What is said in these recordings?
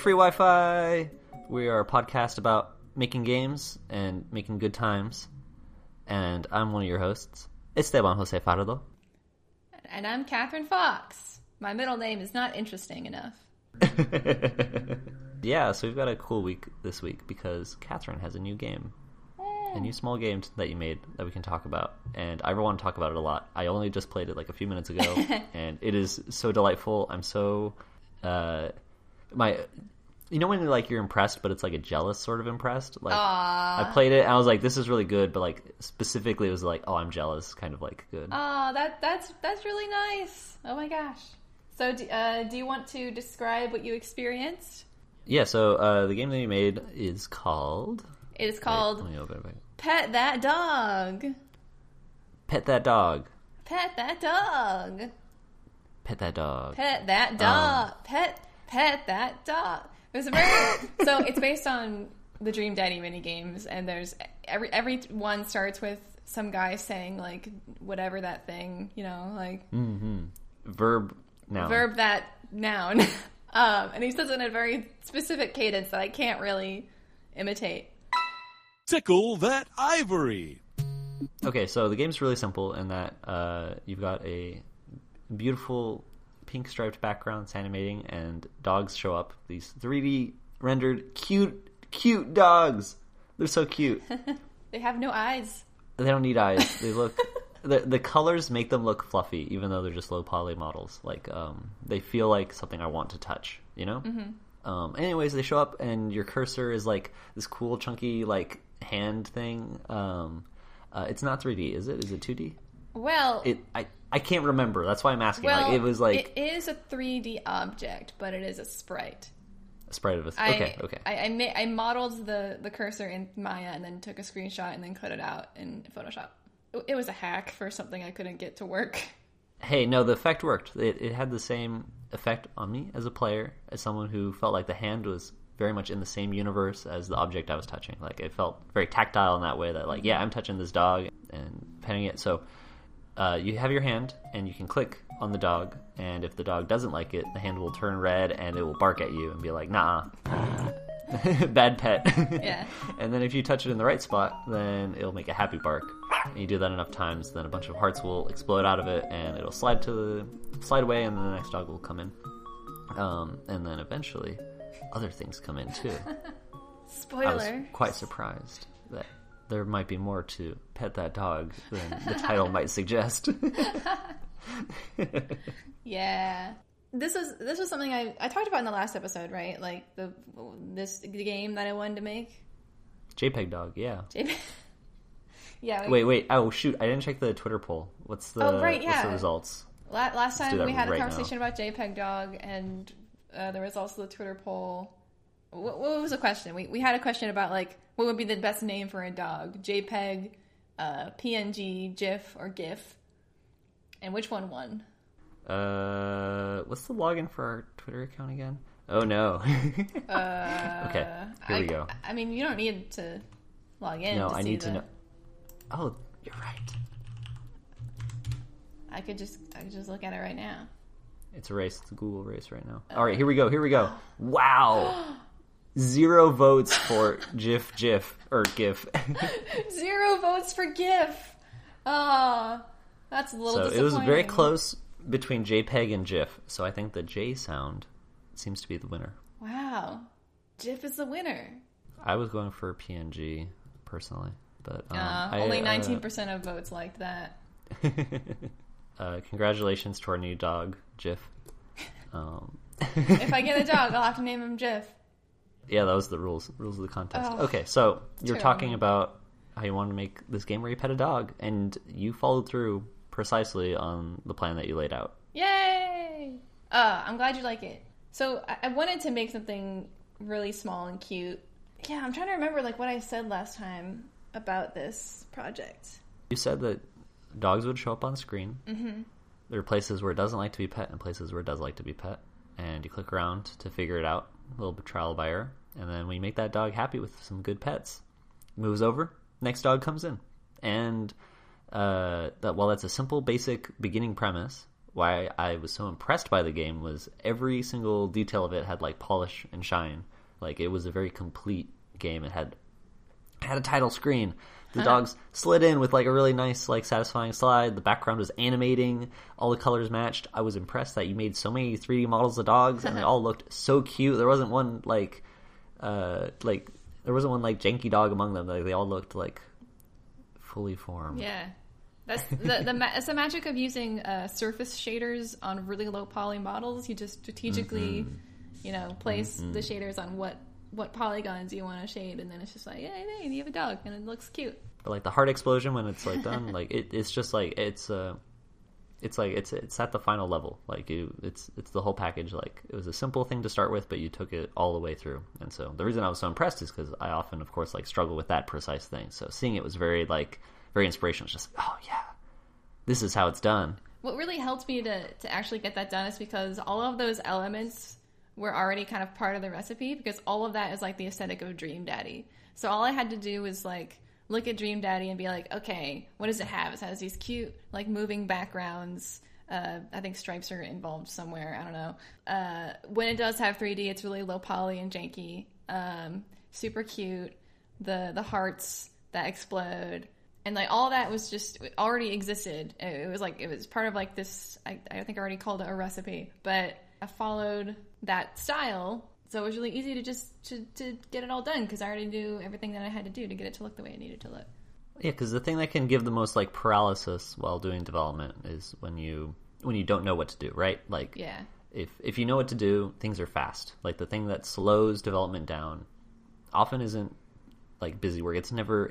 free Wi-Fi. We are a podcast about making games and making good times. And I'm one of your hosts, Esteban Jose Fardo. And I'm Catherine Fox. My middle name is not interesting enough. Yeah, so we've got a cool week this week because Catherine has a new game. A new small game that you made that we can talk about. And I want to talk about it a lot. I only just played it like a few minutes ago. And it is so delightful. I'm so... You know when like you're impressed, but it's like a jealous sort of impressed? Like, aww. I played it and I was like, this is really good. But like specifically it was like, oh, I'm jealous kind of like good. Oh, that's really nice. Oh my gosh. So do you want to describe what you experienced? Yeah, so the game that you made is called... It is called Pet That Dog. Pet That Dog. Pet That Dog. Pet That Dog. Pet That Dog. Pet That Dog. There's a very so it's based on the Dream Daddy minigames, and there's every one starts with some guy saying like whatever that thing, you know, like verb noun. Verb that noun. And he says it in a very specific cadence that I can't really imitate. Tickle that ivory. Okay, so the game's really simple in that you've got a beautiful pink striped background, it's animating, and dogs show up. These 3D rendered cute dogs. They're so cute. They have no eyes. They don't need eyes. They look the colors make them look fluffy, even though they're just low poly models. Like they feel like something I want to touch, you know? Mm-hmm. Anyways, they show up, and your cursor is like this cool chunky like hand thing. It's not 3D, is it? Is it 2D? Well, I can't remember. That's why I'm asking. Well, like, it was like it is a 3D object, but it is a sprite. A sprite of a okay. I modeled the cursor in Maya and then took a screenshot and then cut it out in Photoshop. It was a hack for something I couldn't get to work. Hey, no, the effect worked. It had the same effect on me as a player, as someone who felt like the hand was very much in the same universe as the object I was touching. Like, it felt very tactile in that way that, like, yeah, I'm touching this dog and petting it. So you have your hand, and you can click on the dog, and if the dog doesn't like it, the hand will turn red, and it will bark at you and be like, nah, bad pet. Yeah. And then if you touch it in the right spot, then it'll make a happy bark. And you do that enough times, then a bunch of hearts will explode out of it, and it'll slide away, and then the next dog will come in. And then eventually... other things come in too. Spoiler. I was quite surprised that there might be more to Pet That Dog than the title might suggest. Yeah. This was something I talked about in the last episode, right? Like the game that I wanted to make. JPEG Dog, yeah. Yeah. Wait. Oh shoot, I didn't check the Twitter poll. What's the results? Last time we had a conversation about JPEG Dog, and there was also the Twitter poll. What was the question? We had a question about, like, what would be the best name for a dog? JPEG, PNG, Jif, or GIF? And which one won? What's the login for our Twitter account again? Oh, no. Okay, here we go. I mean, you don't need to log in. No, I need to know. Oh, you're right. I could just look at it right now. It's a race. It's a Google race right now. All right, here we go. Wow. 0 votes for GIF, or GIF. 0 votes for GIF. Oh, that's a little disappointing. So it was very close between JPEG and GIF, so I think the J sound seems to be the winner. Wow. GIF is the winner. I was going for PNG, personally. But only 19% of votes liked that. Congratulations to our new dog, Jif. If I get a dog, I'll have to name him Jif. Yeah, that was the rules of the contest. Oh, okay, so you're talking about how you wanted to make this game where you pet a dog, and you followed through precisely on the plan that you laid out. Yay! I'm glad you like it. So I wanted to make something really small and cute. Yeah, I'm trying to remember like what I said last time about this project. You said that dogs would show up on screen. Mm-hmm. There are places where it doesn't like to be pet and places where it does like to be pet. And you click around to figure it out. A little bit trial by error. And then when you make that dog happy with some good pets, moves over, next dog comes in. And while that's a simple, basic beginning premise, why I was so impressed by the game was every single detail of it had like polish and shine. Like it was a very complete game. It had a title screen. The dogs slid in with like a really nice, like satisfying slide. The background was animating. All the colors matched. I was impressed that you made so many 3D models of dogs, and they all looked so cute. There wasn't one like janky dog among them. Like, they all looked like fully formed. Yeah. That's it's the magic of using surface shaders on really low poly models. You just strategically, place the shaders on what polygons you want to shade, and then it's just like, hey, you have a dog, and it looks cute. But like the heart explosion when it's like done, like it's just like it's at the final level. Like it's the whole package. Like it was a simple thing to start with, but you took it all the way through. And so the reason I was so impressed is because I often, of course, like struggle with that precise thing. So seeing it was very like. Very inspirational. It's just, oh yeah, this is how it's done. What really helped me to actually get that done is because all of those elements were already kind of part of the recipe, because all of that is like the aesthetic of Dream Daddy. So all I had to do was like look at Dream Daddy and be like, okay, what does it have? It has these cute like moving backgrounds. I think stripes are involved somewhere. I don't know. When it does have 3D, it's really low poly and janky. Super cute. The hearts that explode. And like all that was just already existed. It was part of like this. I think I already called it a recipe, but I followed that style, so it was really easy to just to get it all done because I already knew everything that I had to do to get it to look the way it needed to look. Yeah, because the thing that can give the most like paralysis while doing development is when you don't know what to do, right? Like yeah, if you know what to do, things are fast. Like the thing that slows development down often isn't like busy work. It's never.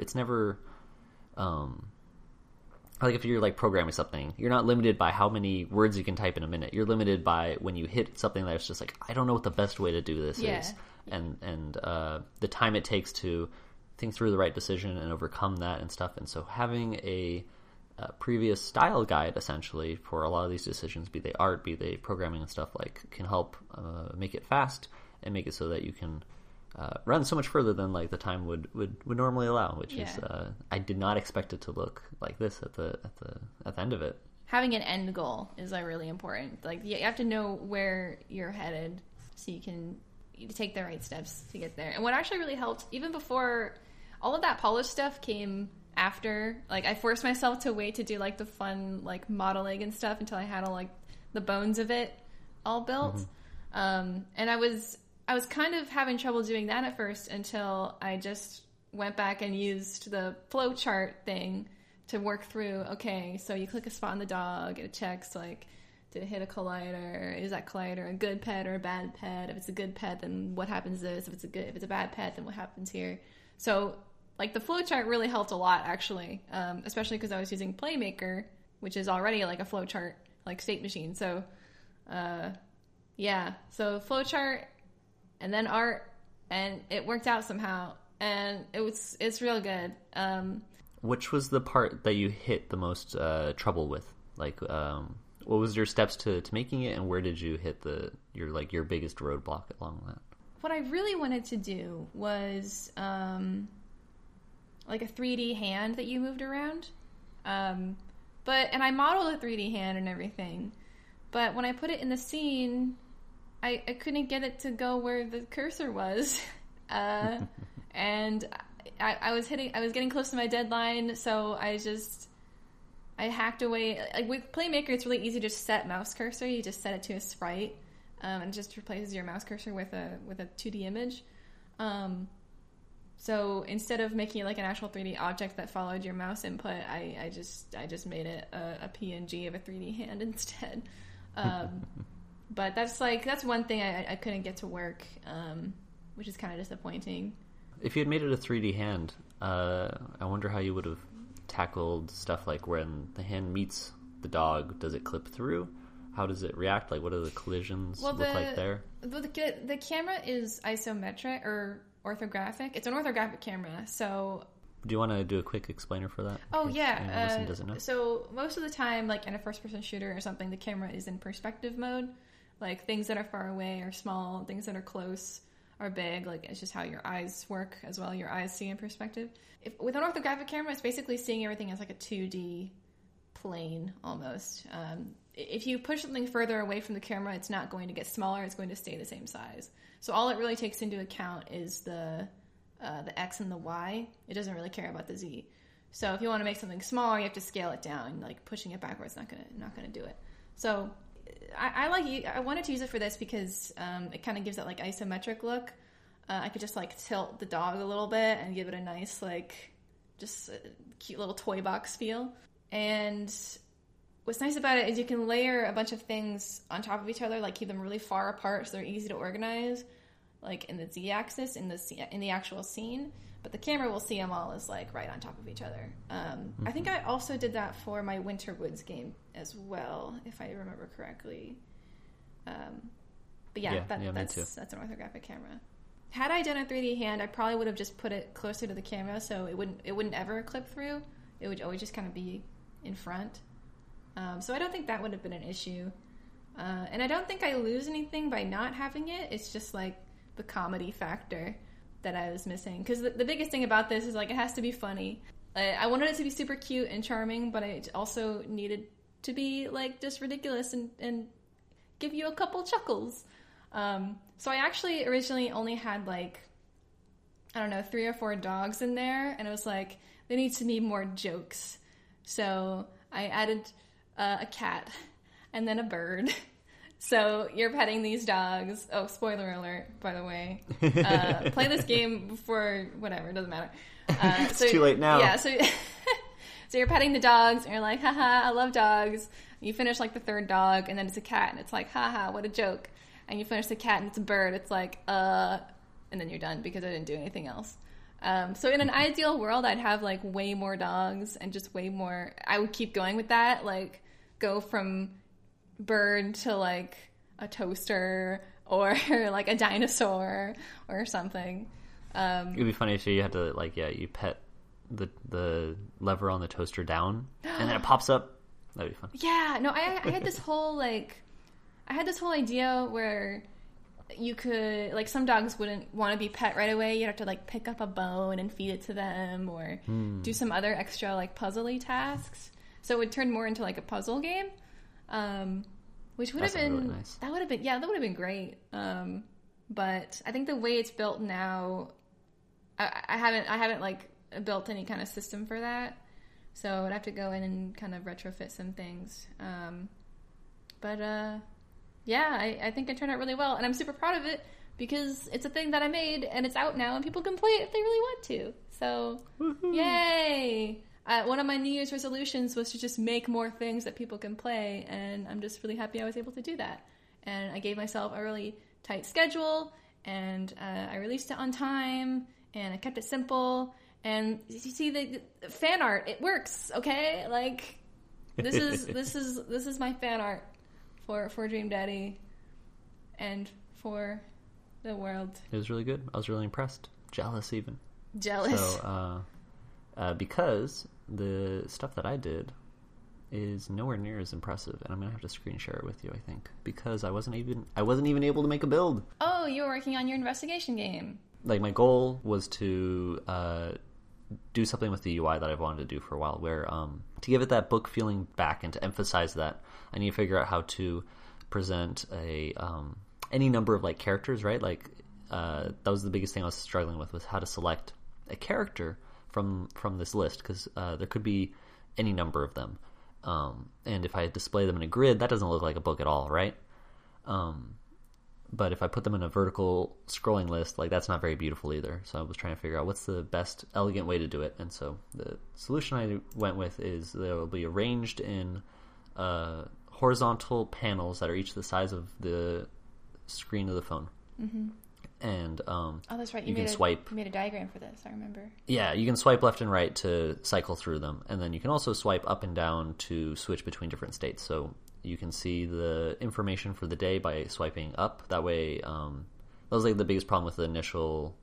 Like if you're like programming something, you're not limited by how many words you can type in a minute. You're limited by when you hit something that's just like, I don't know what the best way to do this is. And the time it takes to think through the right decision and overcome that and stuff. And so having a previous style guide essentially for a lot of these decisions, be they art, be they programming and stuff, like can help make it fast and make it so that you can run so much further than like the time would normally allow, which is I did not expect it to look like this at the end of it. Having an end goal is like really important. Like you have to know where you're headed so you can take the right steps to get there. And what actually really helped, even before all of that polished stuff came after, like I forced myself to wait to do like the fun like modeling and stuff until I had all like the bones of it all built. Mm-hmm. And I was kind of having trouble doing that at first until I just went back and used the flowchart thing to work through, okay, so you click a spot on the dog, it checks, like, did it hit a collider? Is that collider a good pet or a bad pet? If it's a good pet, then what happens to this? If it's a bad pet, then what happens here? So, like, the flowchart really helped a lot, actually, especially because I was using Playmaker, which is already, like, a flowchart, like, state machine. So, so flowchart... and then art, and it worked out somehow, and it's real good. Which was the part that you hit the most trouble with? Like, what was your steps to making it, and where did you hit your biggest roadblock along that? What I really wanted to do was like a 3D hand that you moved around, and I modeled a 3D hand and everything, but when I put it in the scene. I couldn't get it to go where the cursor was, and I was getting close to my deadline, so I hacked away. Like with Playmaker, it's really easy to just set mouse cursor. You just set it to a sprite, and it just replaces your mouse cursor with a 2D image. So instead of making it like an actual 3D object that followed your mouse input, I just made it a PNG of a 3D hand instead. But that's one thing I couldn't get to work, which is kind of disappointing. If you had made it a 3D hand, I wonder how you would have tackled stuff like when the hand meets the dog. Does it clip through? How does it react? Like, what do the collisions look like there? The camera is isometric or orthographic. It's an orthographic camera, so... Do you want to do a quick explainer for that? Oh, yeah. Doesn't know? So most of the time, like in a first-person shooter or something, the camera is in perspective mode. Like things that are far away are small, things that are close are big. Like it's just how your eyes work as well. Your eyes see in perspective. With an orthographic camera, it's basically seeing everything as like a 2D plane almost. if you push something further away from the camera, it's not going to get smaller. It's going to stay the same size. So all it really takes into account is the X and the Y. It doesn't really care about the Z. So if you want to make something smaller, you have to scale it down. Like pushing it backwards, not gonna do it. So I wanted to use it for this because it kind of gives that like isometric look. I could just like tilt the dog a little bit and give it a nice like just cute little toy box feel. And what's nice about it is you can layer a bunch of things on top of each other, like keep them really far apart so they're easy to organize, like in the z-axis in the actual scene. But the camera will see them all as like right on top of each other. I think I also did that for my Winter Woods game as well, if I remember correctly. But that's an orthographic camera. Had I done a 3D hand, I probably would have just put it closer to the camera, so it wouldn't ever clip through. It would always just kind of be in front. So I don't think that would have been an issue. And I don't think I lose anything by not having it. It's just like the comedy factor that I was missing. Because the biggest thing about this is like it has to be funny. I wanted it to be super cute and charming, but I also needed to be like just ridiculous and give you a couple chuckles. So I actually originally only had like, 3 or 4 dogs in there, and I was like, there needs to be more jokes. So I added a cat and then a bird. So you're petting these dogs. Oh, spoiler alert, by the way. Play this game before whatever, it doesn't matter. It's too late now. Yeah, so you're petting the dogs, and you're like, haha, I love dogs. You finish like the third dog, and then it's a cat, and it's like, haha, what a joke. And you finish the cat, and it's a bird. It's like, and then you're done because I didn't do anything else. So in an ideal world, I'd have like way more dogs and just way more. I would keep going with that, like go from bird to like a toaster or like a dinosaur or something. It'd be funny if you had to like, you pet the lever on the toaster down and then it pops up. That'd be fun. Yeah, no, I had this whole idea where you could, like, some dogs wouldn't want to be pet right away. You'd have to, like, pick up a bone and feed it to them or do some other extra, like, puzzly tasks. So it would turn more into, like, a puzzle game, which would have been really nice. That would have been great. But I think the way it's built now, I haven't like, built any kind of system for that. So I'd have to go in and kind of retrofit some things. I think it turned out really well, and I'm super proud of it because it's a thing that I made, and it's out now, and people can play it if they really want to. So, woo-hoo. Yay! One of my New Year's resolutions was to just make more things that people can play, and I'm just really happy I was able to do that. And I gave myself a really tight schedule, and I released it on time, and I kept it simple. And you see, the fan art, it works, okay? Like, this is my fan art. For Dream Daddy and for the world. It was really good. I was really impressed. Jealous even. Jealous. So, because the stuff that I did is nowhere near as impressive, and I'm going to have to screen share it with you, I think, because I wasn't even able to make a build. Oh, you were working on your investigation game. Like, my goal was to do something with the UI that I've wanted to do for a while, where to give it that book feeling back and to emphasize that, I need to figure out how to present a any number of like characters, right? Like that was the biggest thing I was struggling with, was how to select a character from this list, because there could be any number of them, and if I display them in a grid, that doesn't look like a book at all, right? But if I put them in a vertical scrolling list, like, that's not very beautiful either. So I was trying to figure out what's the best elegant way to do it. And so the solution I went with is they'll be arranged in horizontal panels that are each the size of the screen of the phone. Mm-hmm. And oh, that's right. You made a diagram for this, I remember. Yeah, you can swipe left and right to cycle through them. And then you can also swipe up and down to switch between different states. So you can see the information for the day by swiping up. That way, that was like the biggest problem with the initial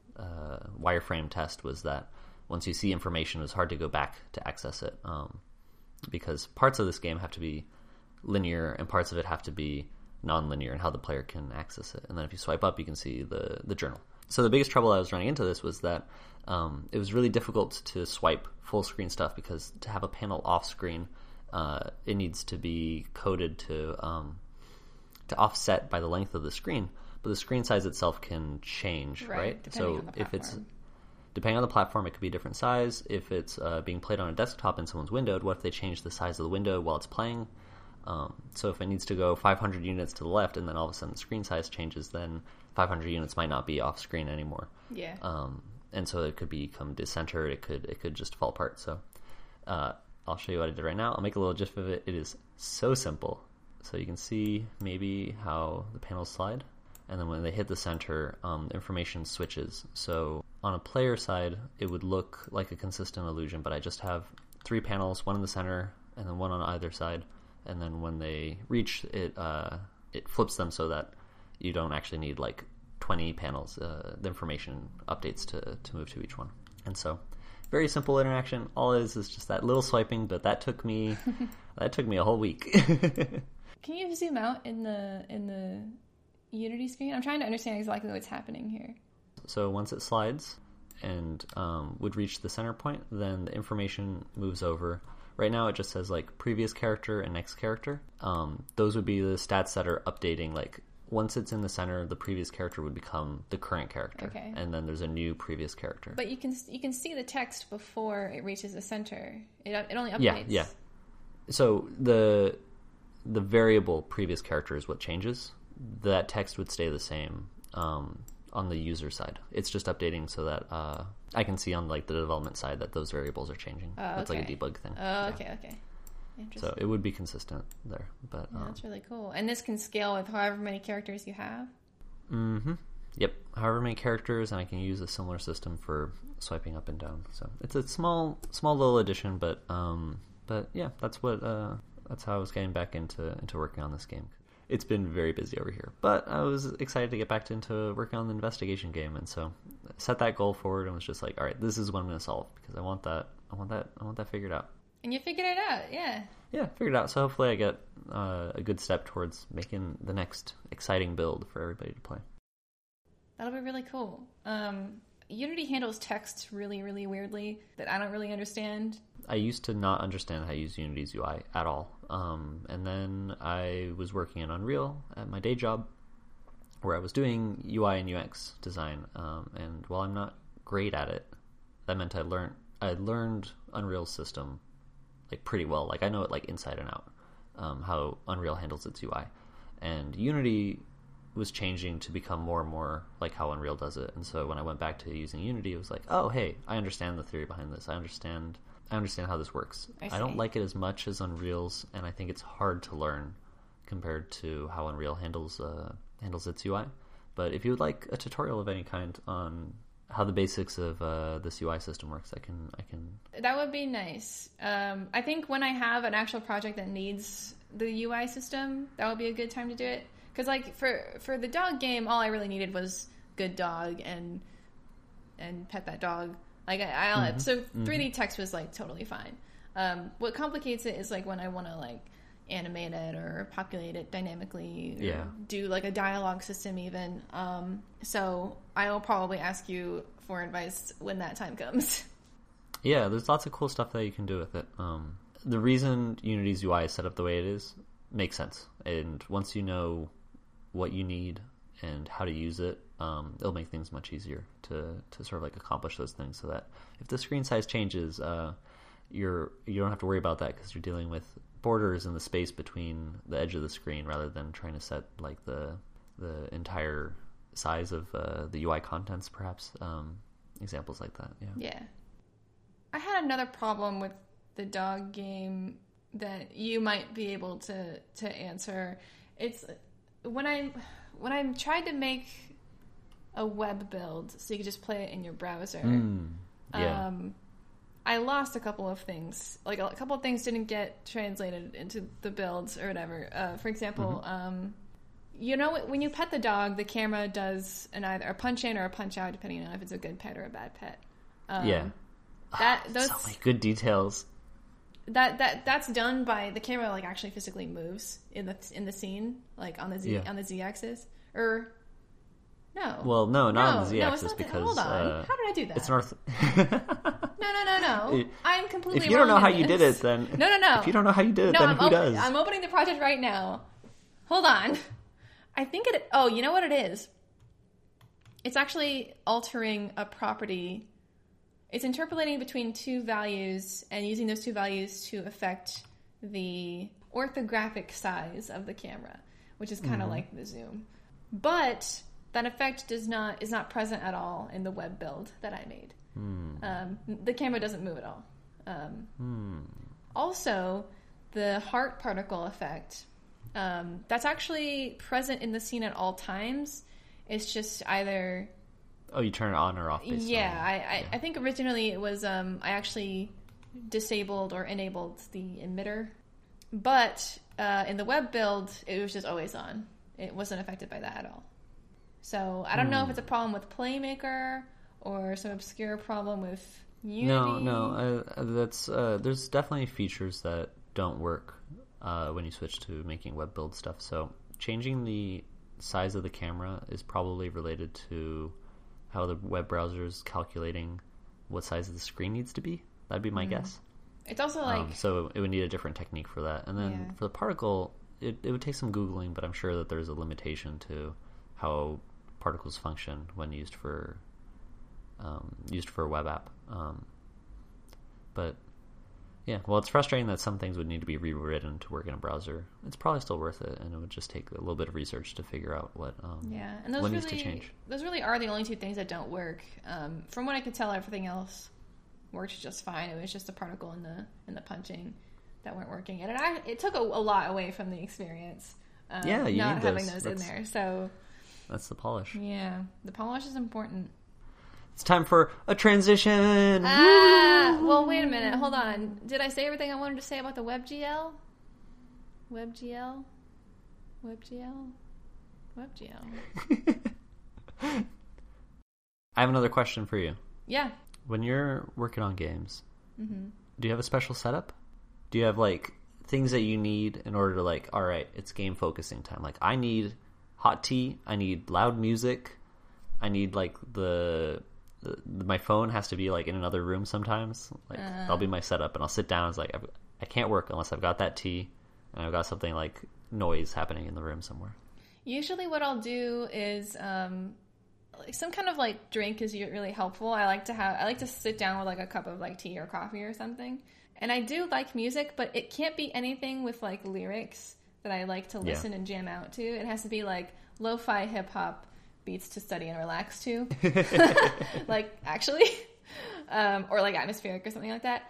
wireframe test, was that once you see information, it was hard to go back to access it, because parts of this game have to be linear and parts of it have to be non-linear and how the player can access it. And then if you swipe up, you can see the journal. So the biggest trouble I was running into this was that it was really difficult to swipe full screen stuff, because to have a panel off screen it needs to be coded to offset by the length of the screen. But the screen size itself can change, right? So if it's depending on the platform, it could be a different size. If it's being played on a desktop in someone's window, what if they change the size of the window while it's playing? So if it needs to go 500 units to the left and then all of a sudden the screen size changes, then 500 units might not be off screen anymore. Yeah. And so it could become decentered. It could just fall apart. So I'll show you what I did right now. I'll make a little GIF of it. It is so simple. So you can see maybe how the panels slide. And then when they hit the center, information switches. So on a player side, it would look like a consistent illusion, but I just have three panels, one in the center and then one on either side. And then when they reach it, it flips them so that you don't actually need like 20 panels. The information updates to move to each one. And so very simple interaction. All it is just that little swiping, but that took me a whole week. Can you zoom out in the Unity screen? I'm trying to understand exactly what's happening here. So once it slides and would reach the center point, then the information moves over. Right now it just says like previous character and next character. Those would be the stats that are updating. Like once it's in the center, the previous character would become the current character. Okay. And then there's a new previous character. But you can see the text before it reaches the center. It only updates. Yeah. So the variable previous character is what changes. That text would stay the same on the user side. It's just updating so that I can see on like the development side that those variables are changing. Oh, okay. It's like a debug thing. Oh, yeah. Okay. Interesting. So it would be consistent there. But yeah, that's really cool. And this can scale with however many characters you have? Mm-hmm. Yep. However many characters, and I can use a similar system for swiping up and down. So it's a small little addition, but yeah, that's how I was getting back into working on this game. It's been very busy over here, but I was excited to get back into working on the investigation game, and so I set that goal forward and was just like, all right, this is what I'm going to solve because I want that figured out. And you figured it out, yeah. Yeah, figured it out. So hopefully I get a good step towards making the next exciting build for everybody to play. That'll be really cool. Unity handles text really, really weirdly that I don't really understand. I used to not understand how to use Unity's UI at all. And then I was working in Unreal at my day job where I was doing UI and UX design. And while I'm not great at it, that meant I learned Unreal's system like pretty well. Like I know it like inside and out, how Unreal handles its UI. And Unity was changing to become more and more like how Unreal does it. And so when I went back to using Unity, it was like, oh, hey, I understand the theory behind this. I understand how this works. I don't like it as much as Unreal's, and I think it's hard to learn compared to how Unreal handles its UI. But if you would like a tutorial of any kind on how the basics of this UI system works, I can. That would be nice. I think when I have an actual project that needs the UI system, that would be a good time to do it. Because, like, for the dog game, all I really needed was Good Dog and Pet That Dog. Like, so 3D text was, like, totally fine. What complicates it is, like, when I want to, like, animate it or populate it dynamically. Or do, like, a dialogue system even. So I will probably ask you for advice when that time comes. Yeah, there's lots of cool stuff that you can do with it. The reason Unity's UI is set up the way it is makes sense. And once you know what you need and how to use it, it'll make things much easier to sort of like accomplish those things, so that if the screen size changes, you don't have to worry about that because you're dealing with borders and the space between the edge of the screen rather than trying to set like the entire size of the UI contents, perhaps. Examples like that. Yeah. I had another problem with the dog game that you might be able to answer. It's when I tried to make a web build so you could just play it in your browser, I lost a couple of things. Like a couple of things didn't get translated into the builds or whatever. For example, you know when you pet the dog, the camera does either a punch in or a punch out, depending on if it's a good pet or a bad pet. Those so many good details. That's done by the camera, like actually physically moves in the scene, like on the Z axis, or no. Well, no, not on the Z axis, because hold on, how did I do that? It's an ortho. No. I'm completely wrong. If you don't know how you did it, then... No. If you don't know how you did it, then who does? I'm opening the project right now. Hold on. I think it... Oh, you know what it is? It's actually altering a property. It's interpolating between two values and using those two values to affect the orthographic size of the camera, which is kind of like the zoom. But that effect is not present at all in the web build that I made. The camera doesn't move at all. Also, the heart particle effect, that's actually present in the scene at all times. It's just either... Oh, you turn it on or off, basically. Yeah, I think originally it was... I actually disabled or enabled the emitter. But in the web build, it was just always on. It wasn't affected by that at all. So I don't know if it's a problem with Playmaker... or some obscure problem with Unity? No. There's definitely features that don't work when you switch to making web build stuff. So changing the size of the camera is probably related to how the web browser is calculating what size of the screen needs to be. That'd be my guess. It's also like... so it would need a different technique for that. And then for the particle, it would take some Googling, but I'm sure that there's a limitation to how particles function when used for a web app. But yeah, well, it's frustrating that some things would need to be rewritten to work in a browser. It's probably still worth it, and it would just take a little bit of research to figure out what needs to change. Those really are the only two things that don't work. From what I could tell, everything else worked just fine. It was just the particle and the punching that weren't working, and it took a lot away from the experience. You not need having those in there. So that's the polish. Yeah, the polish is important. It's time for a transition. Well, wait a minute. Hold on. Did I say everything I wanted to say about the WebGL? WebGL. I have another question for you. Yeah. When you're working on games, do you have a special setup? Do you have, like, things that you need in order to, like, all right, it's game focusing time. Like, I need hot tea. I need loud music. I need, like, my phone has to be, like, in another room sometimes. Like, that'll be my setup, and I'll sit down. It's like, I can't work unless I've got that tea and I've got something like noise happening in the room somewhere. Usually what I'll do is some kind of, like, drink is really helpful. I like to sit down with, like, a cup of, like, tea or coffee or something. And I do like music, but it can't be anything with, like, lyrics that I like to listen and jam out to. It has to be, like, lo-fi hip-hop beats to study and relax to. Like, actually. Or, like, atmospheric or something like that.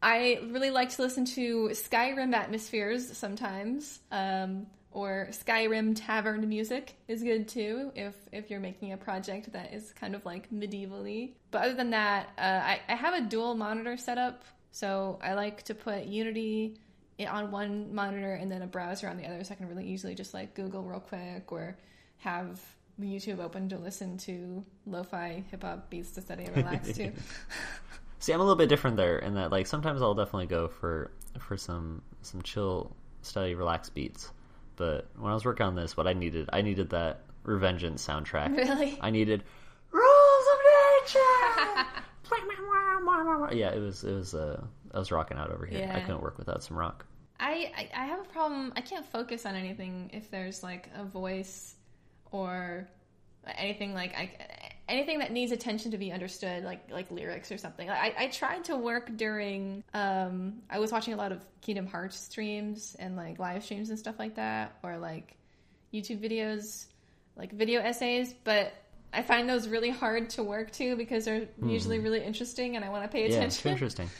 I really like to listen to Skyrim atmospheres sometimes. Or Skyrim tavern music is good, too, if you're making a project that is kind of, like, medieval-y. But other than that, I have a dual monitor setup. So I like to put Unity on one monitor and then a browser on the other, so I can really easily just, like, Google real quick or have... YouTube open to listen to lo-fi hip-hop beats to study and relax to. See, I'm a little bit different there in that, like, sometimes I'll definitely go for some chill study relax beats, but when I was working on this, what I needed that Revengeance soundtrack. Really? I needed Rules of Nature. it was I was rocking out over here. I couldn't work without some rock. I have a problem. I can't focus on anything if there's, like, a voice or anything, like, anything that needs attention to be understood, like lyrics or something. I tried to work during... I was watching a lot of Kingdom Hearts streams and, like, live streams and stuff like that, or, like, YouTube videos, like, video essays, but I find those really hard to work to because they're usually really interesting and I want to pay attention. Yeah, it's interesting.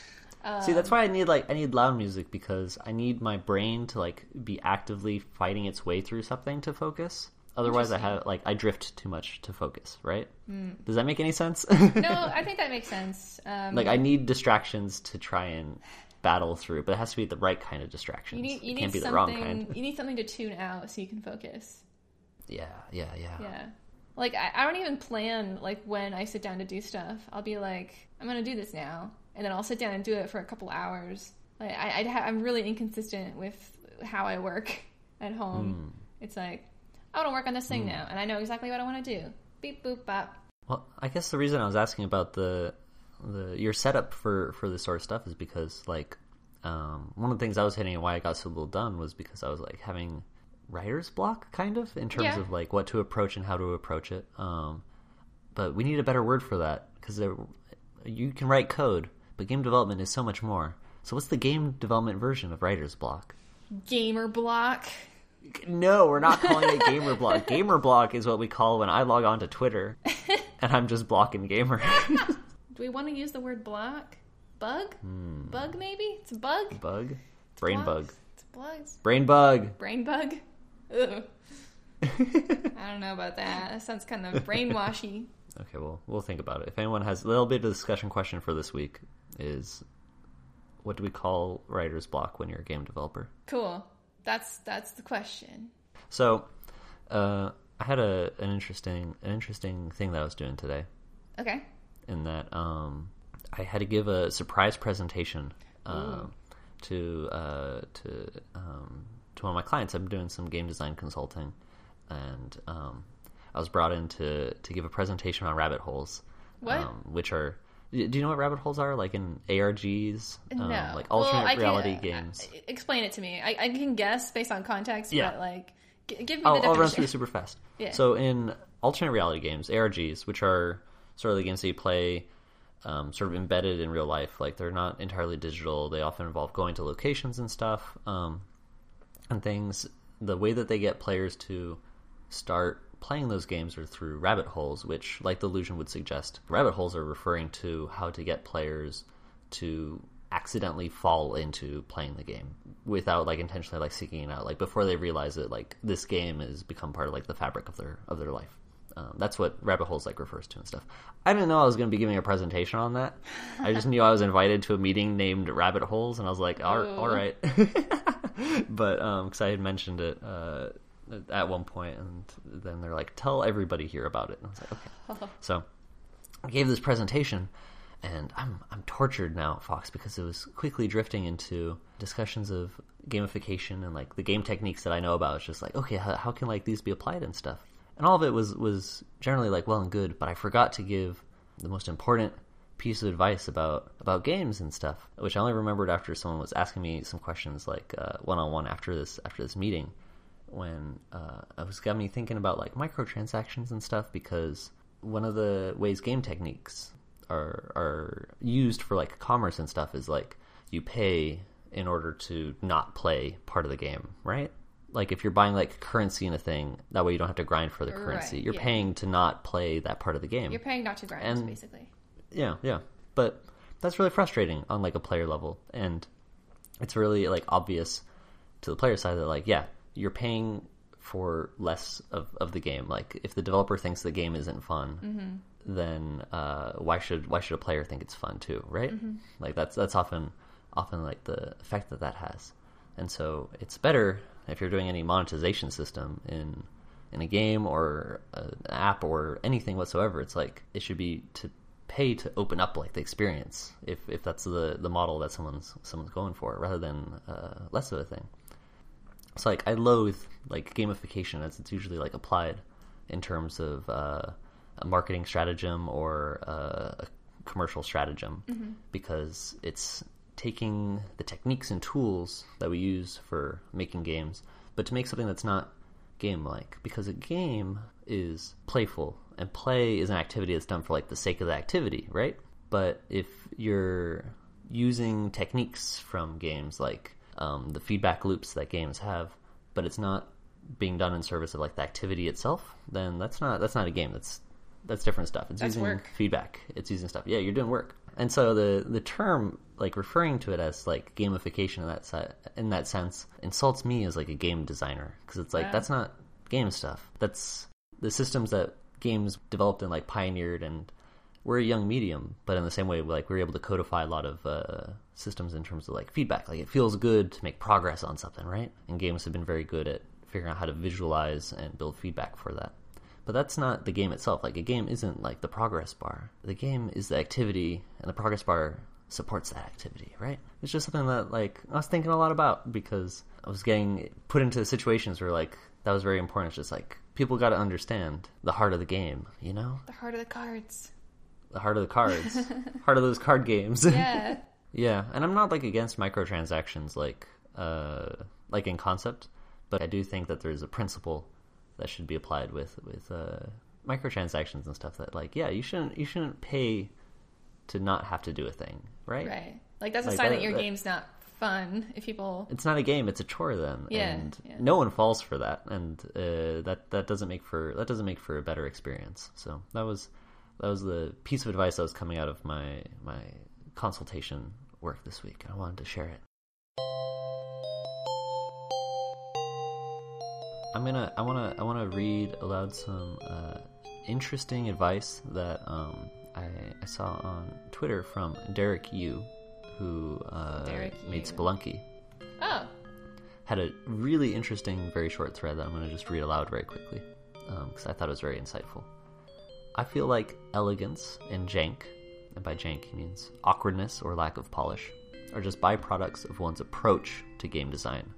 See, that's why I need loud music, because I need my brain to, like, be actively fighting its way through something to focus. Otherwise, I drift too much to focus, right? Does that make any sense? No, I think that makes sense. Like, I need distractions to try and battle through, but it has to be the right kind of distractions. It can't be the wrong kind. You need something to tune out so you can focus. Yeah. Like, I don't even plan, like, when I sit down to do stuff. I'll be like, I'm going to do this now, and then I'll sit down and do it for a couple hours. Like, I'm really inconsistent with how I work at home. It's like... I want to work on this thing now, and I know exactly what I want to do. Beep, boop, bop. Well, I guess the reason I was asking about the your setup for this sort of stuff is because, like, one of the things I was hitting and why I got so little done was because I was, like, having writer's block, kind of, in terms of, like, what to approach and how to approach it. But we need a better word for that, because you can write code, but game development is so much more. So what's the game development version of writer's block? Gamer block? No, we're not calling it gamer block. Gamer block is what we call when I log on to Twitter, and I'm just blocking gamer. Do we want to use the word block? Bug? Bug, maybe? It's a bug? Bug? It's brain bug. It's bugs. Brain bug. Brain bug? Ugh. I don't know about that. That sounds kind of brainwashy. Okay, well, we'll think about it. If anyone has a little bit of a discussion question for this week is, what do we call writer's block when you're a game developer? Cool. That's the question. So, I had an interesting thing that I was doing today. Okay. In that, I had to give a surprise presentation to one of my clients. I'm doing some game design consulting, and I was brought in to give a presentation on rabbit holes. What? Which are, do you know what rabbit holes are? Like in ARGs? No. Like alternate reality games. Explain it to me. I can guess based on context, but like, give me the definition. I'll run through super fast. Yeah. So in alternate reality games, ARGs, which are sort of the games that you play sort of embedded in real life. Like, they're not entirely digital. They often involve going to locations and stuff and things. The way that they get players to start playing those games are through rabbit holes, which, like the illusion would suggest, rabbit holes are referring to how to get players to accidentally fall into playing the game without, like, intentionally, like, seeking it out. Like, before they realize that, like, this game has become part of, like, the fabric of their life. That's what rabbit holes, like, refers to and stuff. I didn't know I was going to be giving a presentation on that. I just knew I was invited to a meeting named Rabbit Holes, and I was like, all right. But because I had mentioned it at one point, and then they're like, tell everybody here about it. And I was like, okay. So I gave this presentation, and I'm tortured now, Fox, because it was quickly drifting into discussions of gamification and, like, the game techniques that I know about. It's just like, okay, how can, like, these be applied and stuff? And all of it was generally, like, well and good, but I forgot to give the most important piece of advice about games and stuff, which I only remembered after someone was asking me some questions, like, one-on-one after this meeting, when got me thinking about, like, microtransactions and stuff, because one of the ways game techniques are used for, like, commerce and stuff is, like, you pay in order to not play part of the game, right? Like, if you're buying, like, currency in a thing, that way you don't have to grind for the currency. You're paying to not play that part of the game. You're paying not to grind, and, basically. Yeah. But that's really frustrating on, like, a player level. And it's really, like, obvious to the player side that, like, yeah, you're paying for less of the game. Like, if the developer thinks the game isn't fun, then why should a player think it's fun too, right? Mm-hmm. Like, that's often, like, the effect that has. And so it's better, if you're doing any monetization system in a game or an app or anything whatsoever, it's like it should be to pay to open up, like, the experience, if that's the model that someone's going for, rather than less of a thing. So, like, I loathe, like, gamification as it's usually, like, applied in terms of a marketing stratagem or a commercial stratagem, because it's taking the techniques and tools that we use for making games, but to make something that's not game-like, because a game is playful, and play is an activity that's done for, like, the sake of the activity, right? But if you're using techniques from games, like the feedback loops that games have, but it's not being done in service of, like, the activity itself, then that's not a game. That's different stuff. It's using work. Feedback. It's using stuff. Yeah, you're doing work. And so the term, like, referring to it as, like, gamification in that sense insults me as, like, a game designer, because it's like, that's not game stuff. That's the systems that games developed and, like, pioneered, and we're a young medium, but in the same way, like, we're able to codify a lot of systems in terms of, like, feedback. Like, it feels good to make progress on something, right? And games have been very good at figuring out how to visualize and build feedback for that. But that's not the game itself. Like, a game isn't, like, the progress bar. The game is the activity, and the progress bar supports that activity, right? It's just something that, like, I was thinking a lot about, because I was getting put into situations where, like, that was very important. It's just, like, people got to understand the heart of the game, you know? The heart of the cards. the heart of the cards, heart of those card games. Yeah. Yeah, and I'm not like against microtransactions, like in concept, but I do think that there's a principle that should be applied with microtransactions and stuff. That like, yeah, you shouldn't pay to not have to do a thing, right? Right. Like that's a sign that your game's not fun. If people, it's not a game; it's a chore. Then, and no one falls for that, and that doesn't make for a better experience. So that was the piece of advice that was coming out of my consultation work this week, and I wanted to share it. I want to read aloud some interesting advice that I saw on Twitter from Derek Yu, who made Spelunky. Oh. Had a really interesting, very short thread that I'm going to just read aloud very quickly, because I thought it was very insightful. I feel like elegance and jank, and by jank he means awkwardness or lack of polish, are just byproducts of one's approach to game design,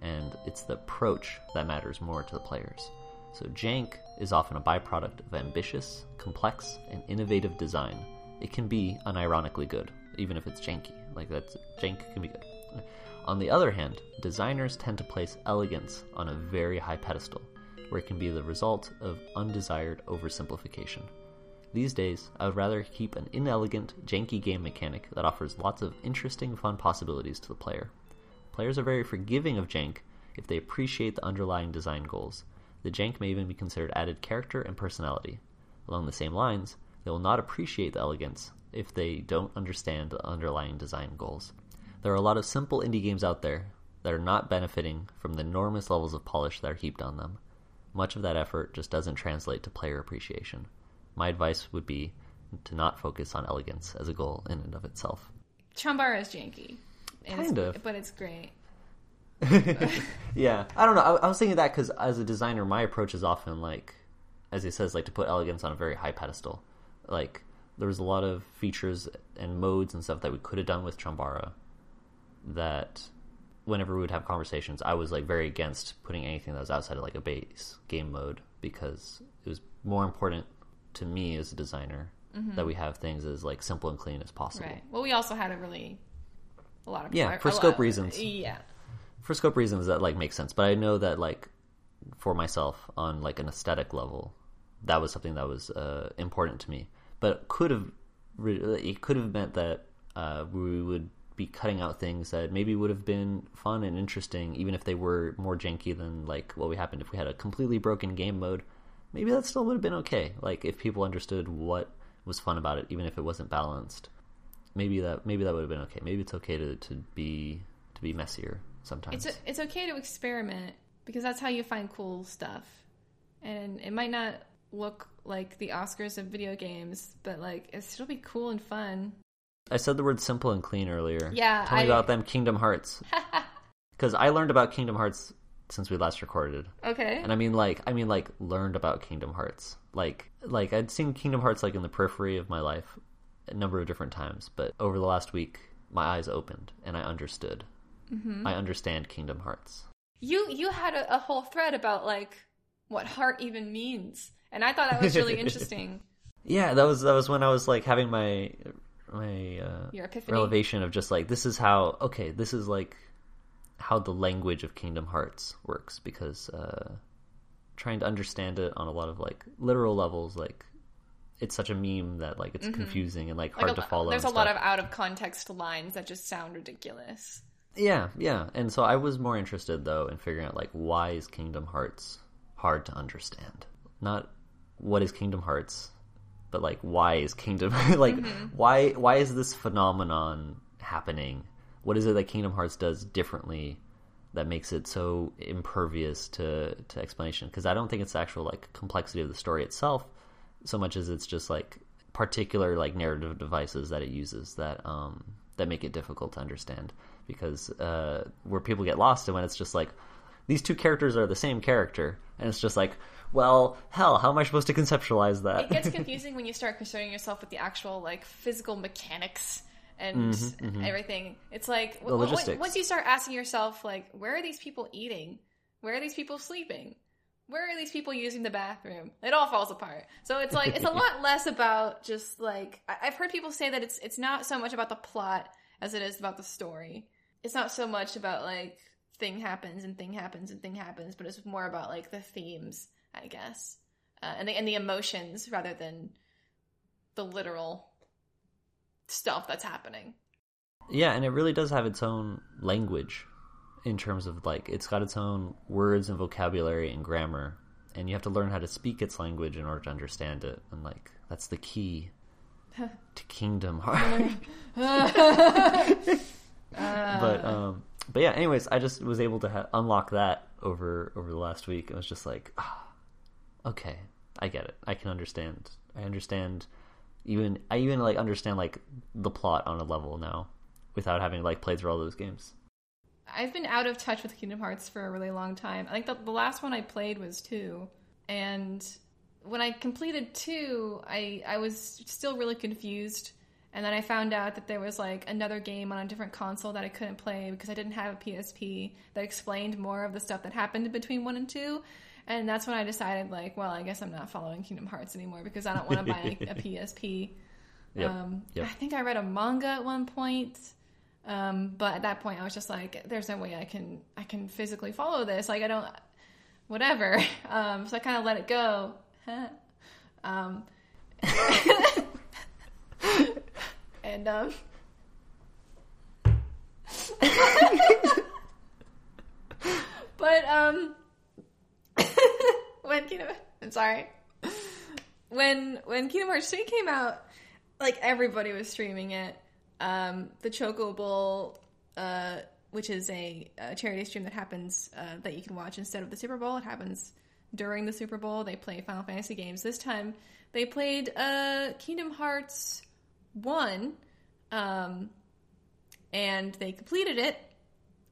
and it's the approach that matters more to the players. So jank is often a byproduct of ambitious, complex, and innovative design. It can be unironically good, even if it's janky. Like, jank can be good. On the other hand, designers tend to place elegance on a very high pedestal, where it can be the result of undesired oversimplification. These days, I would rather keep an inelegant, janky game mechanic that offers lots of interesting, fun possibilities to the player. Players are very forgiving of jank if they appreciate the underlying design goals. The jank may even be considered added character and personality. Along the same lines, they will not appreciate the elegance if they don't understand the underlying design goals. There are a lot of simple indie games out there that are not benefiting from the enormous levels of polish that are heaped on them. Much of that effort just doesn't translate to player appreciation. My advice would be to not focus on elegance as a goal in and of itself. Chambara is janky. But it's great. Yeah. I don't know. I was thinking that because as a designer, my approach is often like, as it says, like to put elegance on a very high pedestal. Like there was a lot of features and modes and stuff that we could have done with Chambara that whenever we would have conversations, I was like very against putting anything that was outside of like a base game mode, because it was more important to me as a designer that we have things as like simple and clean as possible. Right. Well, we also had for scope reasons that like makes sense, but I know that like for myself on like an aesthetic level, that was something that was important to me, but it could have meant that we would be cutting out things that maybe would have been fun and interesting, even if they were more janky than like what we happened. If we had a completely broken game mode, maybe that still would have been okay, like if people understood what was fun about it, even if it wasn't balanced. Maybe that would have been okay. Maybe it's okay to be messier sometimes. It's okay to experiment, because that's how you find cool stuff. And it might not look like the Oscars of video games, but like it'll still be cool and fun. I said the word simple and clean earlier. Yeah, tell me about them Kingdom Hearts. Because I learned about Kingdom Hearts since we last recorded. Okay. And I mean like learned about Kingdom Hearts. Like I'd seen Kingdom Hearts like in the periphery of my life a number of different times, but over the last week my eyes opened and I understood. Mm-hmm. I understand Kingdom Hearts. You had a whole thread about like what heart even means, and I thought that was really interesting. Yeah, that was when I was like having my your epiphany, revelation of just like this is like how the language of Kingdom Hearts works, because trying to understand it on a lot of like literal levels, like it's such a meme that like it's confusing and like hard to follow. There's a lot of out of context lines that just sound ridiculous. Yeah. And so I was more interested though in figuring out like, why is Kingdom Hearts hard to understand? Not what is Kingdom Hearts, but like why is Kingdom like why is this phenomenon happening? What is it that Kingdom Hearts does differently that makes it so impervious to explanation? Because I don't think it's the actual like complexity of the story itself, so much as it's just like particular like narrative devices that it uses that make it difficult to understand, because where people get lost and when it's just like these two characters are the same character, and it's just like, well, hell, how am I supposed to conceptualize that? It gets confusing when you start concerning yourself with the actual like physical mechanics and everything. It's like the logistics. Once you start asking yourself like, where are these people eating? Where are these people sleeping? where are these people using the bathroom? It all falls apart. So it's like, it's a lot less about just like, I've heard people say that it's not so much about the plot as it is about the story. It's not so much about like thing happens and thing happens and thing happens, but it's more about like the themes, I guess. And the emotions rather than the literal stuff that's happening. Yeah, and it really does have its own language in terms of, like, it's got its own words and vocabulary and grammar, and you have to learn how to speak its language in order to understand it. And, like, that's the key to Kingdom Hearts. But yeah, anyways, I just was able to unlock that over the last week. I was just like, okay, I get it. I can understand. I even like understand like the plot on a level now without having like played through all those games. I've been out of touch with Kingdom Hearts for a really long time. I think the last one I played was 2. And when I completed 2, I was still really confused. And then I found out that there was like another game on a different console that I couldn't play because I didn't have a PSP that explained more of the stuff that happened between 1 and 2. And that's when I decided, like, well, I guess I'm not following Kingdom Hearts anymore because I don't want to buy a PSP. Yep. I think I read a manga at one point, but at that point I was just like, "There's no way I can physically follow this. Like, I don't, whatever." So I kind of let it go. And but When Kingdom Hearts 3 came out, like, everybody was streaming it. The Choco Bowl, which is a charity stream that happens, that you can watch instead of the Super Bowl. It happens during the Super Bowl. They play Final Fantasy games. This time, they played Kingdom Hearts 1, and they completed it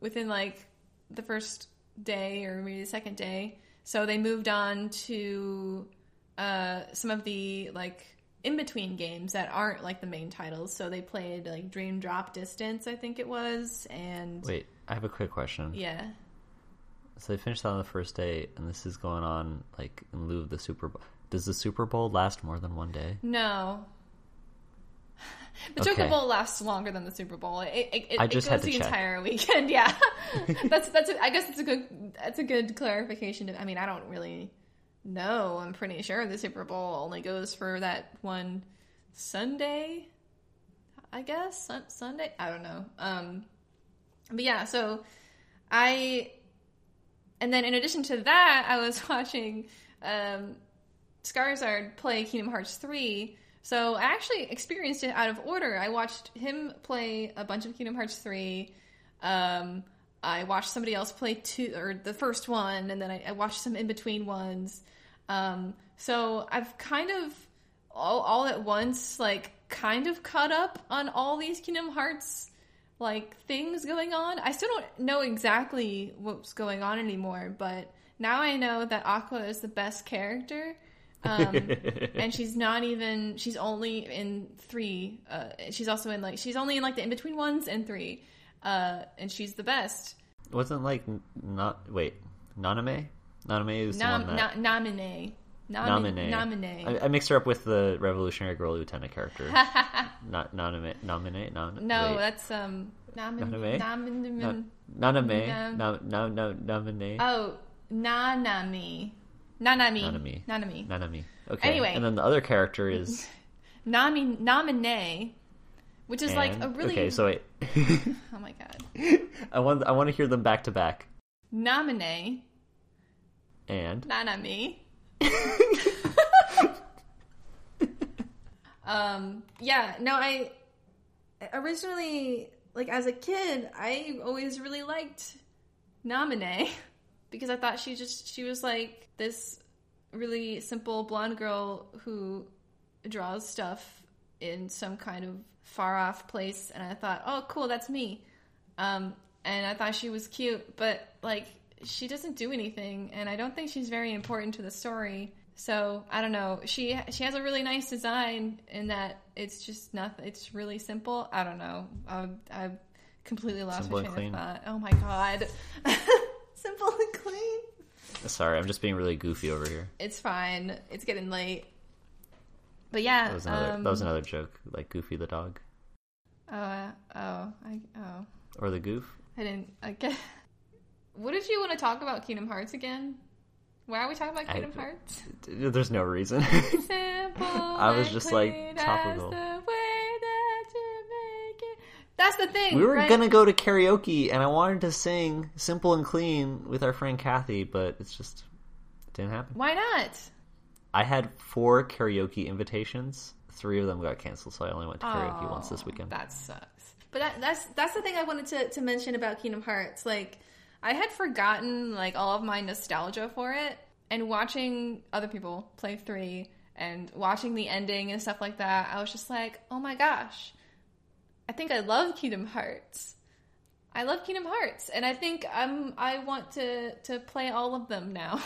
within, like, the first day or maybe the second day. So they moved on to some of the, like, in-between games that aren't, like, the main titles. So they played, like, Dream Drop Distance, I think it was, and... Wait, I have a quick question. Yeah. So they finished that on the first day, and this is going on, like, in lieu of the Super Bowl. Does the Super Bowl last more than one day? No. The Choco Bowl lasts longer than the Super Bowl. It goes the entire weekend. Yeah, I guess it's a good clarification. I mean, I don't really know. I'm pretty sure the Super Bowl only goes for that one Sunday. I guess Sunday. I don't know. But yeah. So and then in addition to that, I was watching Scarizard play Kingdom Hearts 3. So I actually experienced it out of order. I watched him play a bunch of Kingdom Hearts 3. I watched somebody else play 2, or the first one, and then I watched some in-between ones. So I've kind of, all at once, like, kind of caught up on all these Kingdom Hearts, like, things going on. I still don't know exactly what's going on anymore, but now I know that Aqua is the best character. And she's only in 3. She's also in, like, she's only in, like, the in-between ones and 3. And she's the best. Wasn't, like, Naname? Naname is the one that... Namine. I mixed her up with the Revolutionary Girl Utena character. Not Namine. That's, Naname. Oh, Nanami. Nanami. Okay. Anyway. And then the other character is... Namine, which is, like, a really... Okay, so wait. Oh, my God. I want to hear them back to back. Namine. And? Nanami. Yeah, no, I... Originally, like, as a kid, I always really liked Namine. Because I thought she was, like, this really simple blonde girl who draws stuff in some kind of far-off place. And I thought, oh, cool, that's me. And I thought she was cute. But, like, she doesn't do anything. And I don't think she's very important to the story. So, I don't know. She has a really nice design in that it's just nothing. It's really simple. I don't know. I've completely lost my train of thought. Oh, my God. Simple and clean. Sorry, I'm just being really goofy over here. It's fine. It's getting late. But yeah, that was another joke, like Goofy the dog. Oh. Or the goof. I guess. What did you want to talk about Kingdom Hearts again? Why are we talking about Kingdom Hearts? There's no reason. I was just like topical. That's the thing. We were gonna go to karaoke, and I wanted to sing "Simple and Clean" with our friend Kathy, but it didn't happen. Why not? I had 4 karaoke invitations. 3 of them got canceled, so I only went to karaoke once this weekend. That sucks. But that's the thing I wanted to mention about Kingdom Hearts. Like, I had forgotten like all of my nostalgia for it, and watching other people play 3 and watching the ending and stuff like that, I was just like, oh my gosh, I think I love Kingdom Hearts. I love Kingdom Hearts, and I think I want to play all of them now.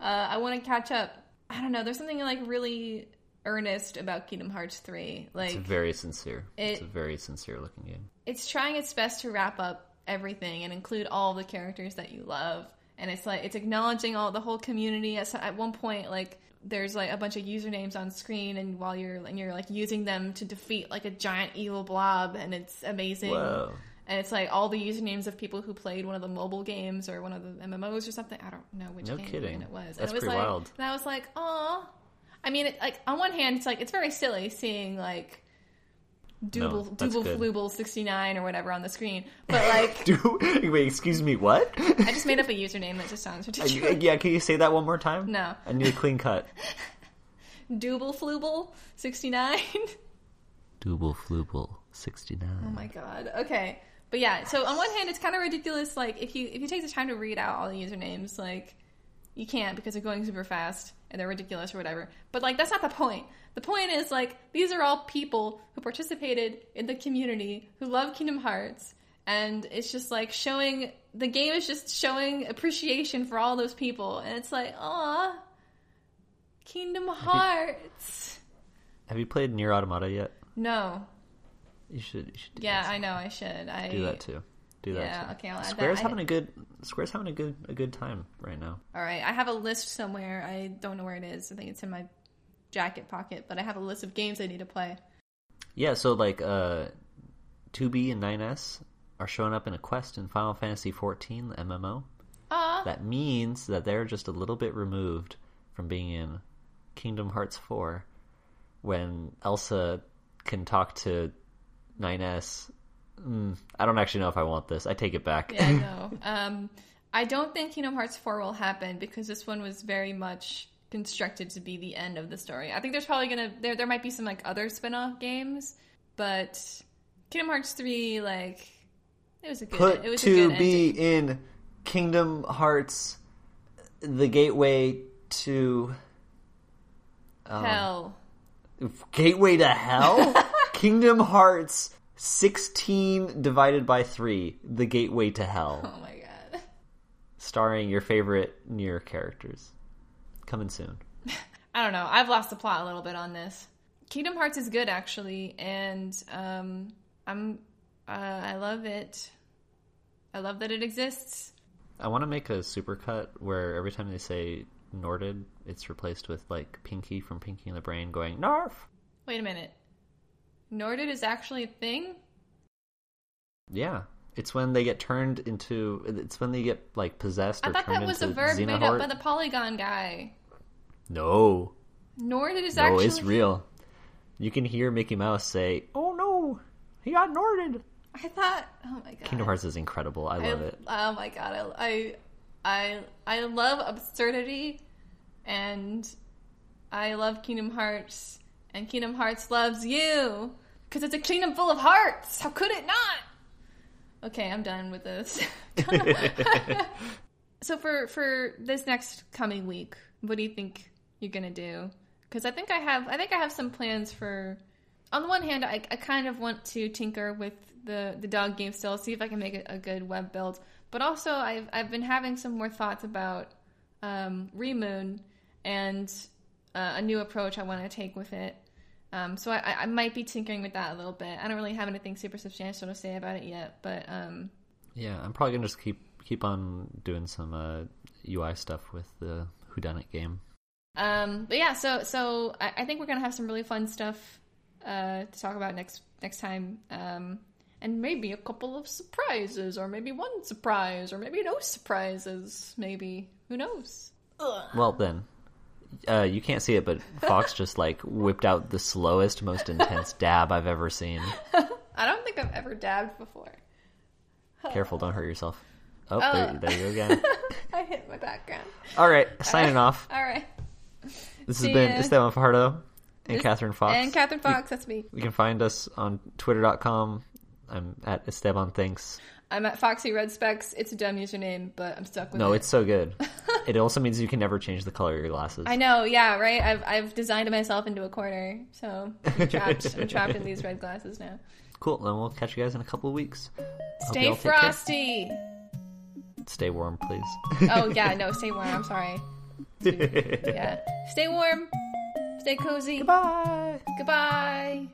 I want to catch up. I don't know. There's something like really earnest about Kingdom Hearts 3. Like, it's very sincere. It's a very sincere looking game. It's trying its best to wrap up everything and include all the characters that you love. And it's like, it's acknowledging the whole community. At one point, like, there's like a bunch of usernames on screen, and while you're like using them to defeat like a giant evil blob, and it's amazing. Whoa. And it's like all the usernames of people who played one of the mobile games or one of the MMOs or something. I don't know which game it was. That's pretty wild. And I was like, "Aw." I mean, on one hand, it's like it's very silly seeing like Dooble Flooble 69 or whatever on the screen, but like, wait, excuse me, what? I just made up a username that just sounds ridiculous. Yeah, can you say that one more time? No, I need a clean cut. Dooble Flooble 69. Dooble Flooble 69. Oh my god. Okay. But yeah, so on one hand, it's kind of ridiculous. Like, if you take the time to read out all the usernames, like, you can't because they're going super fast and they're ridiculous or whatever. But like, that's not the point. The point is, like, these are all people who participated in the community who love Kingdom Hearts, and it's just like the game is just showing appreciation for all those people, and it's like, aw, Kingdom Hearts. Have you played Nier Automata yet? No. You should do that. Yeah, I know I should. Do that too. Yeah, okay, I'll add Square's that. Square's having a good time right now. All right, I have a list somewhere. I don't know where it is. I think it's in my jacket pocket, but I have a list of games I need to play. Yeah, so like 2B and 9S are showing up in a quest in Final Fantasy XIV, the MMO. That means that they're just a little bit removed from being in Kingdom Hearts 4 when Elsa can talk to 9S. I don't actually know if I want this. I take it back. Yeah, I know. I don't think Kingdom Hearts 4 will happen because this one was very much constructed to be the end of the story. I think there's probably there might be some like other spin-off games, but Kingdom Hearts 3, like, it was a good ending. In Kingdom Hearts, the gateway to hell. Gateway to hell? Kingdom Hearts 16/3, the gateway to hell. Oh my god. Starring your favorite Nier characters. Coming soon. I don't know. I've lost the plot a little bit on this. Kingdom Hearts is good, actually, and I love it. I love that it exists. I want to make a supercut where every time they say Norded, it's replaced with like Pinky from Pinky and the Brain going Narf. Wait a minute. Norded is actually a thing? Yeah. It's when they get turned into... It's when they get, like, possessed or turned into... I thought that was a verb made up by the Polygon guy. No. Norded is actually... No, it's real. You can hear Mickey Mouse say, oh no, he got Norded. I thought... Oh my god. Kingdom Hearts is incredible. I love it. Oh my god. I love absurdity, and I love Kingdom Hearts... And Kingdom Hearts loves you because it's a kingdom full of hearts. How could it not? Okay, I'm done with this. So for this next coming week, what do you think you're gonna do? Because I think I have some plans for. On the one hand, I kind of want to tinker with the dog game still, see if I can make a good web build. But also, I've been having some more thoughts about Remoon and a new approach I want to take with it. So I might be tinkering with that a little bit. I don't really have anything super substantial to say about it yet, but... Yeah, I'm probably going to just keep on doing some UI stuff with the whodunit game. But yeah, so I think we're gonna have some really fun stuff to talk about next time, and maybe a couple of surprises, or maybe one surprise, or maybe no surprises. Maybe, who knows? Ugh. Well then, you can't see it, but Fox just like whipped out the slowest, most intense dab I've ever seen. I don't think I've ever dabbed before. Careful, don't hurt yourself. Oh. There you go again. I hit my background. All right, signing off. All right. This has been Esteban Fardo and Catherine Fox. And Catherine Fox, that's me. You can find us on Twitter.com. I'm at Esteban Thinks. I'm at Foxy Red Specs. It's a dumb username, but I'm stuck with it. No, it's so good. It also means you can never change the color of your glasses. I know, yeah, right? I've designed myself into a corner, so I'm trapped in these red glasses now. Cool, and we'll catch you guys in a couple of weeks. Stay frosty. Stay warm, please. Oh, yeah, no, stay warm. I'm sorry. Yeah. Stay warm. Stay cozy. Goodbye.